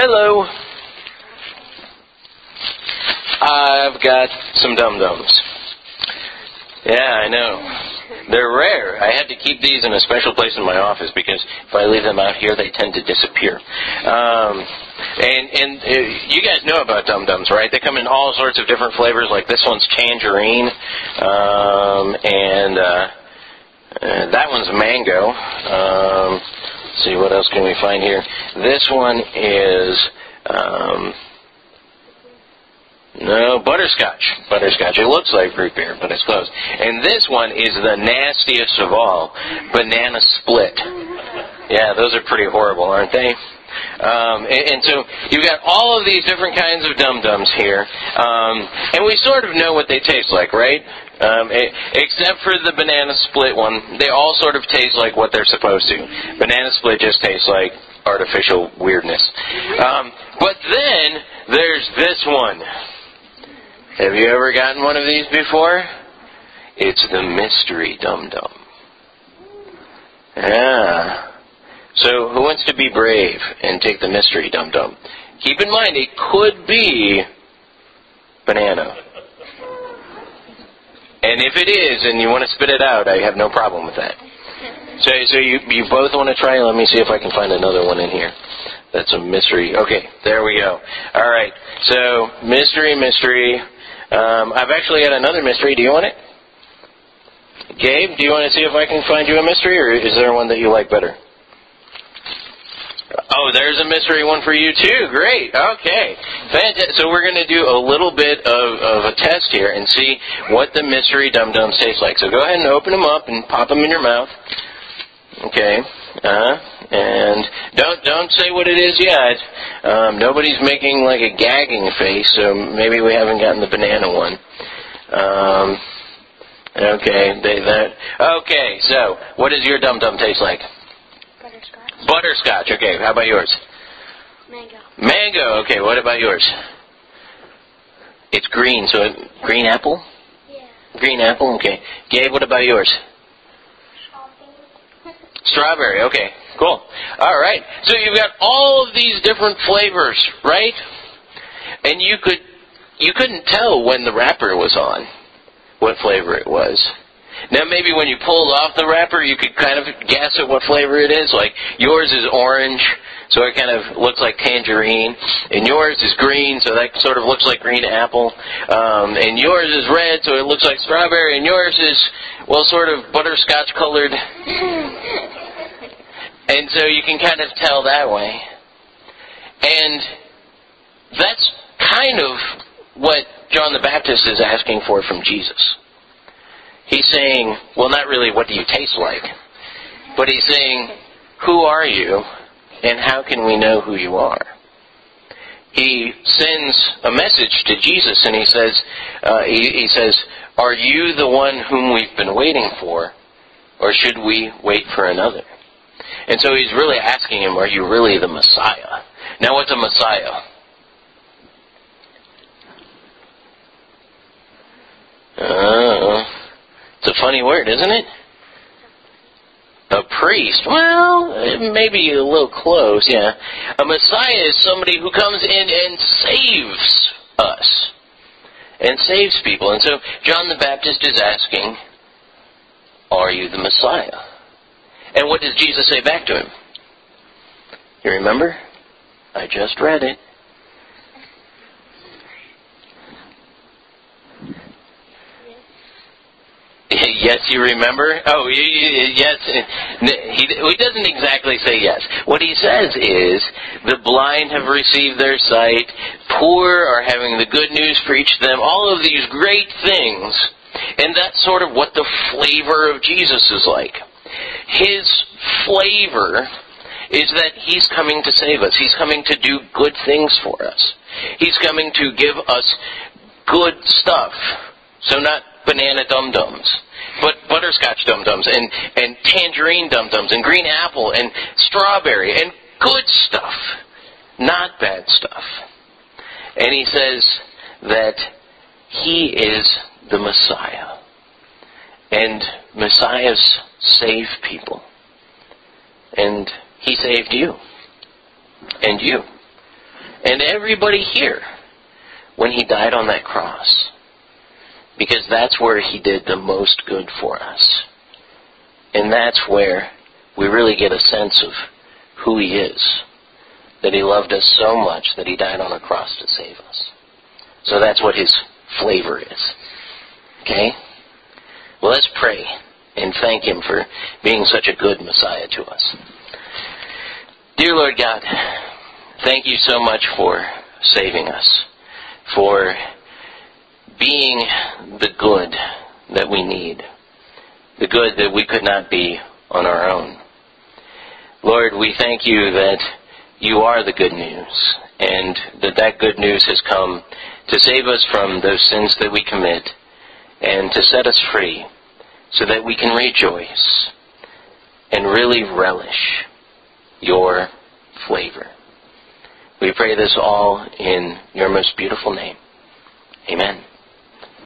Hello. I've got some Dum-Dums. Yeah, I know. They're rare. I had to keep these in a special place in my office because if I leave them out here, they tend to disappear. And you guys know about Dum-Dums, right? They come in all sorts of different flavors, like this one's tangerine, that one's mango. Let's see, what else can we find here? This one is... no, butterscotch. Butterscotch. It looks like root beer, but it's close. And this one is the nastiest of all, banana split. Yeah, those are pretty horrible, aren't they? And so you've got all of these different kinds of Dum-Dums here. And we sort of know what they taste like, right? Except for the banana split one, they all sort of taste like what they're supposed to. Banana split just tastes like artificial weirdness. But then there's this one. Have you ever gotten one of these before? It's the mystery Dum-Dum. Yeah. So who wants to be brave and take the mystery Dum-Dum? Keep in mind, it could be banana. And if it is, and you want to spit it out, I have no problem with that. So you both want to try? Let me see if I can find another one in here. That's a mystery. Okay, there we go. All right, so mystery. I've actually got another mystery. Do you want it? Gabe, do you want to see if I can find you a mystery, or is there one that you like better? Oh, there's a mystery one for you too. Great. Okay. Fantastic. So we're going to do a little bit of a test here and see what the mystery Dum-Dums taste like. So go ahead and open them up and pop them in your mouth. Okay. And don't say what it is yet. Nobody's making like a gagging face, so maybe we haven't gotten the banana one. Okay. Okay. So what does your Dum-Dum taste like? Butterscotch. Okay, how about yours? Mango. Okay, what about yours? It's green, so green apple? Yeah. Green apple, okay. Gabe, what about yours? Strawberry, okay, cool. All right, so you've got all of these different flavors, right? And you couldn't tell when the wrapper was on what flavor it was. Now, maybe when you pulled off the wrapper, you could kind of guess at what flavor it is. Like, yours is orange, so it kind of looks like tangerine. And yours is green, so that sort of looks like green apple. And yours is red, so it looks like strawberry. And yours is, well, sort of butterscotch-colored. And so you can kind of tell that way. And that's kind of what John the Baptist is asking for from Jesus. He's saying, well, not really what do you taste like, but he's saying, who are you and how can we know who you are? He sends a message to Jesus and he says, are you the one whom we've been waiting for, or should we wait for another? And so he's really asking him, are you really the Messiah? Now, what's a Messiah? It's a funny word, isn't it? A priest. Well, maybe a little close, yeah. A Messiah is somebody who comes in and saves us and saves people. And so John the Baptist is asking, are you the Messiah? And what does Jesus say back to him? You remember? I just read it. Yes, you remember? Oh, yes. He doesn't exactly say yes. What he says is, the blind have received their sight, poor are having the good news preached to them, all of these great things. And that's sort of what the flavor of Jesus is like. His flavor is that he's coming to save us. He's coming to do good things for us. He's coming to give us good stuff. So not banana Dum-Dums, but butterscotch Dum-Dums and tangerine Dum-Dums and green apple and strawberry and good stuff, not bad stuff. And he says that he is the Messiah, and Messiahs save people, and he saved you and you. and everybody here when he died on that cross. Because that's where he did the most good for us. And that's where we really get a sense of who he is. That he loved us so much that he died on a cross to save us. So that's what his flavor is. Okay? Well, let's pray and thank him for being such a good Messiah to us. Dear Lord God, thank you so much for saving us. For being the good that we need. The good that we could not be on our own. Lord, we thank you that you are the good news, and that good news has come to save us from those sins that we commit and to set us free so that we can rejoice and really relish your flavor. We pray this all in your most beautiful name. Amen.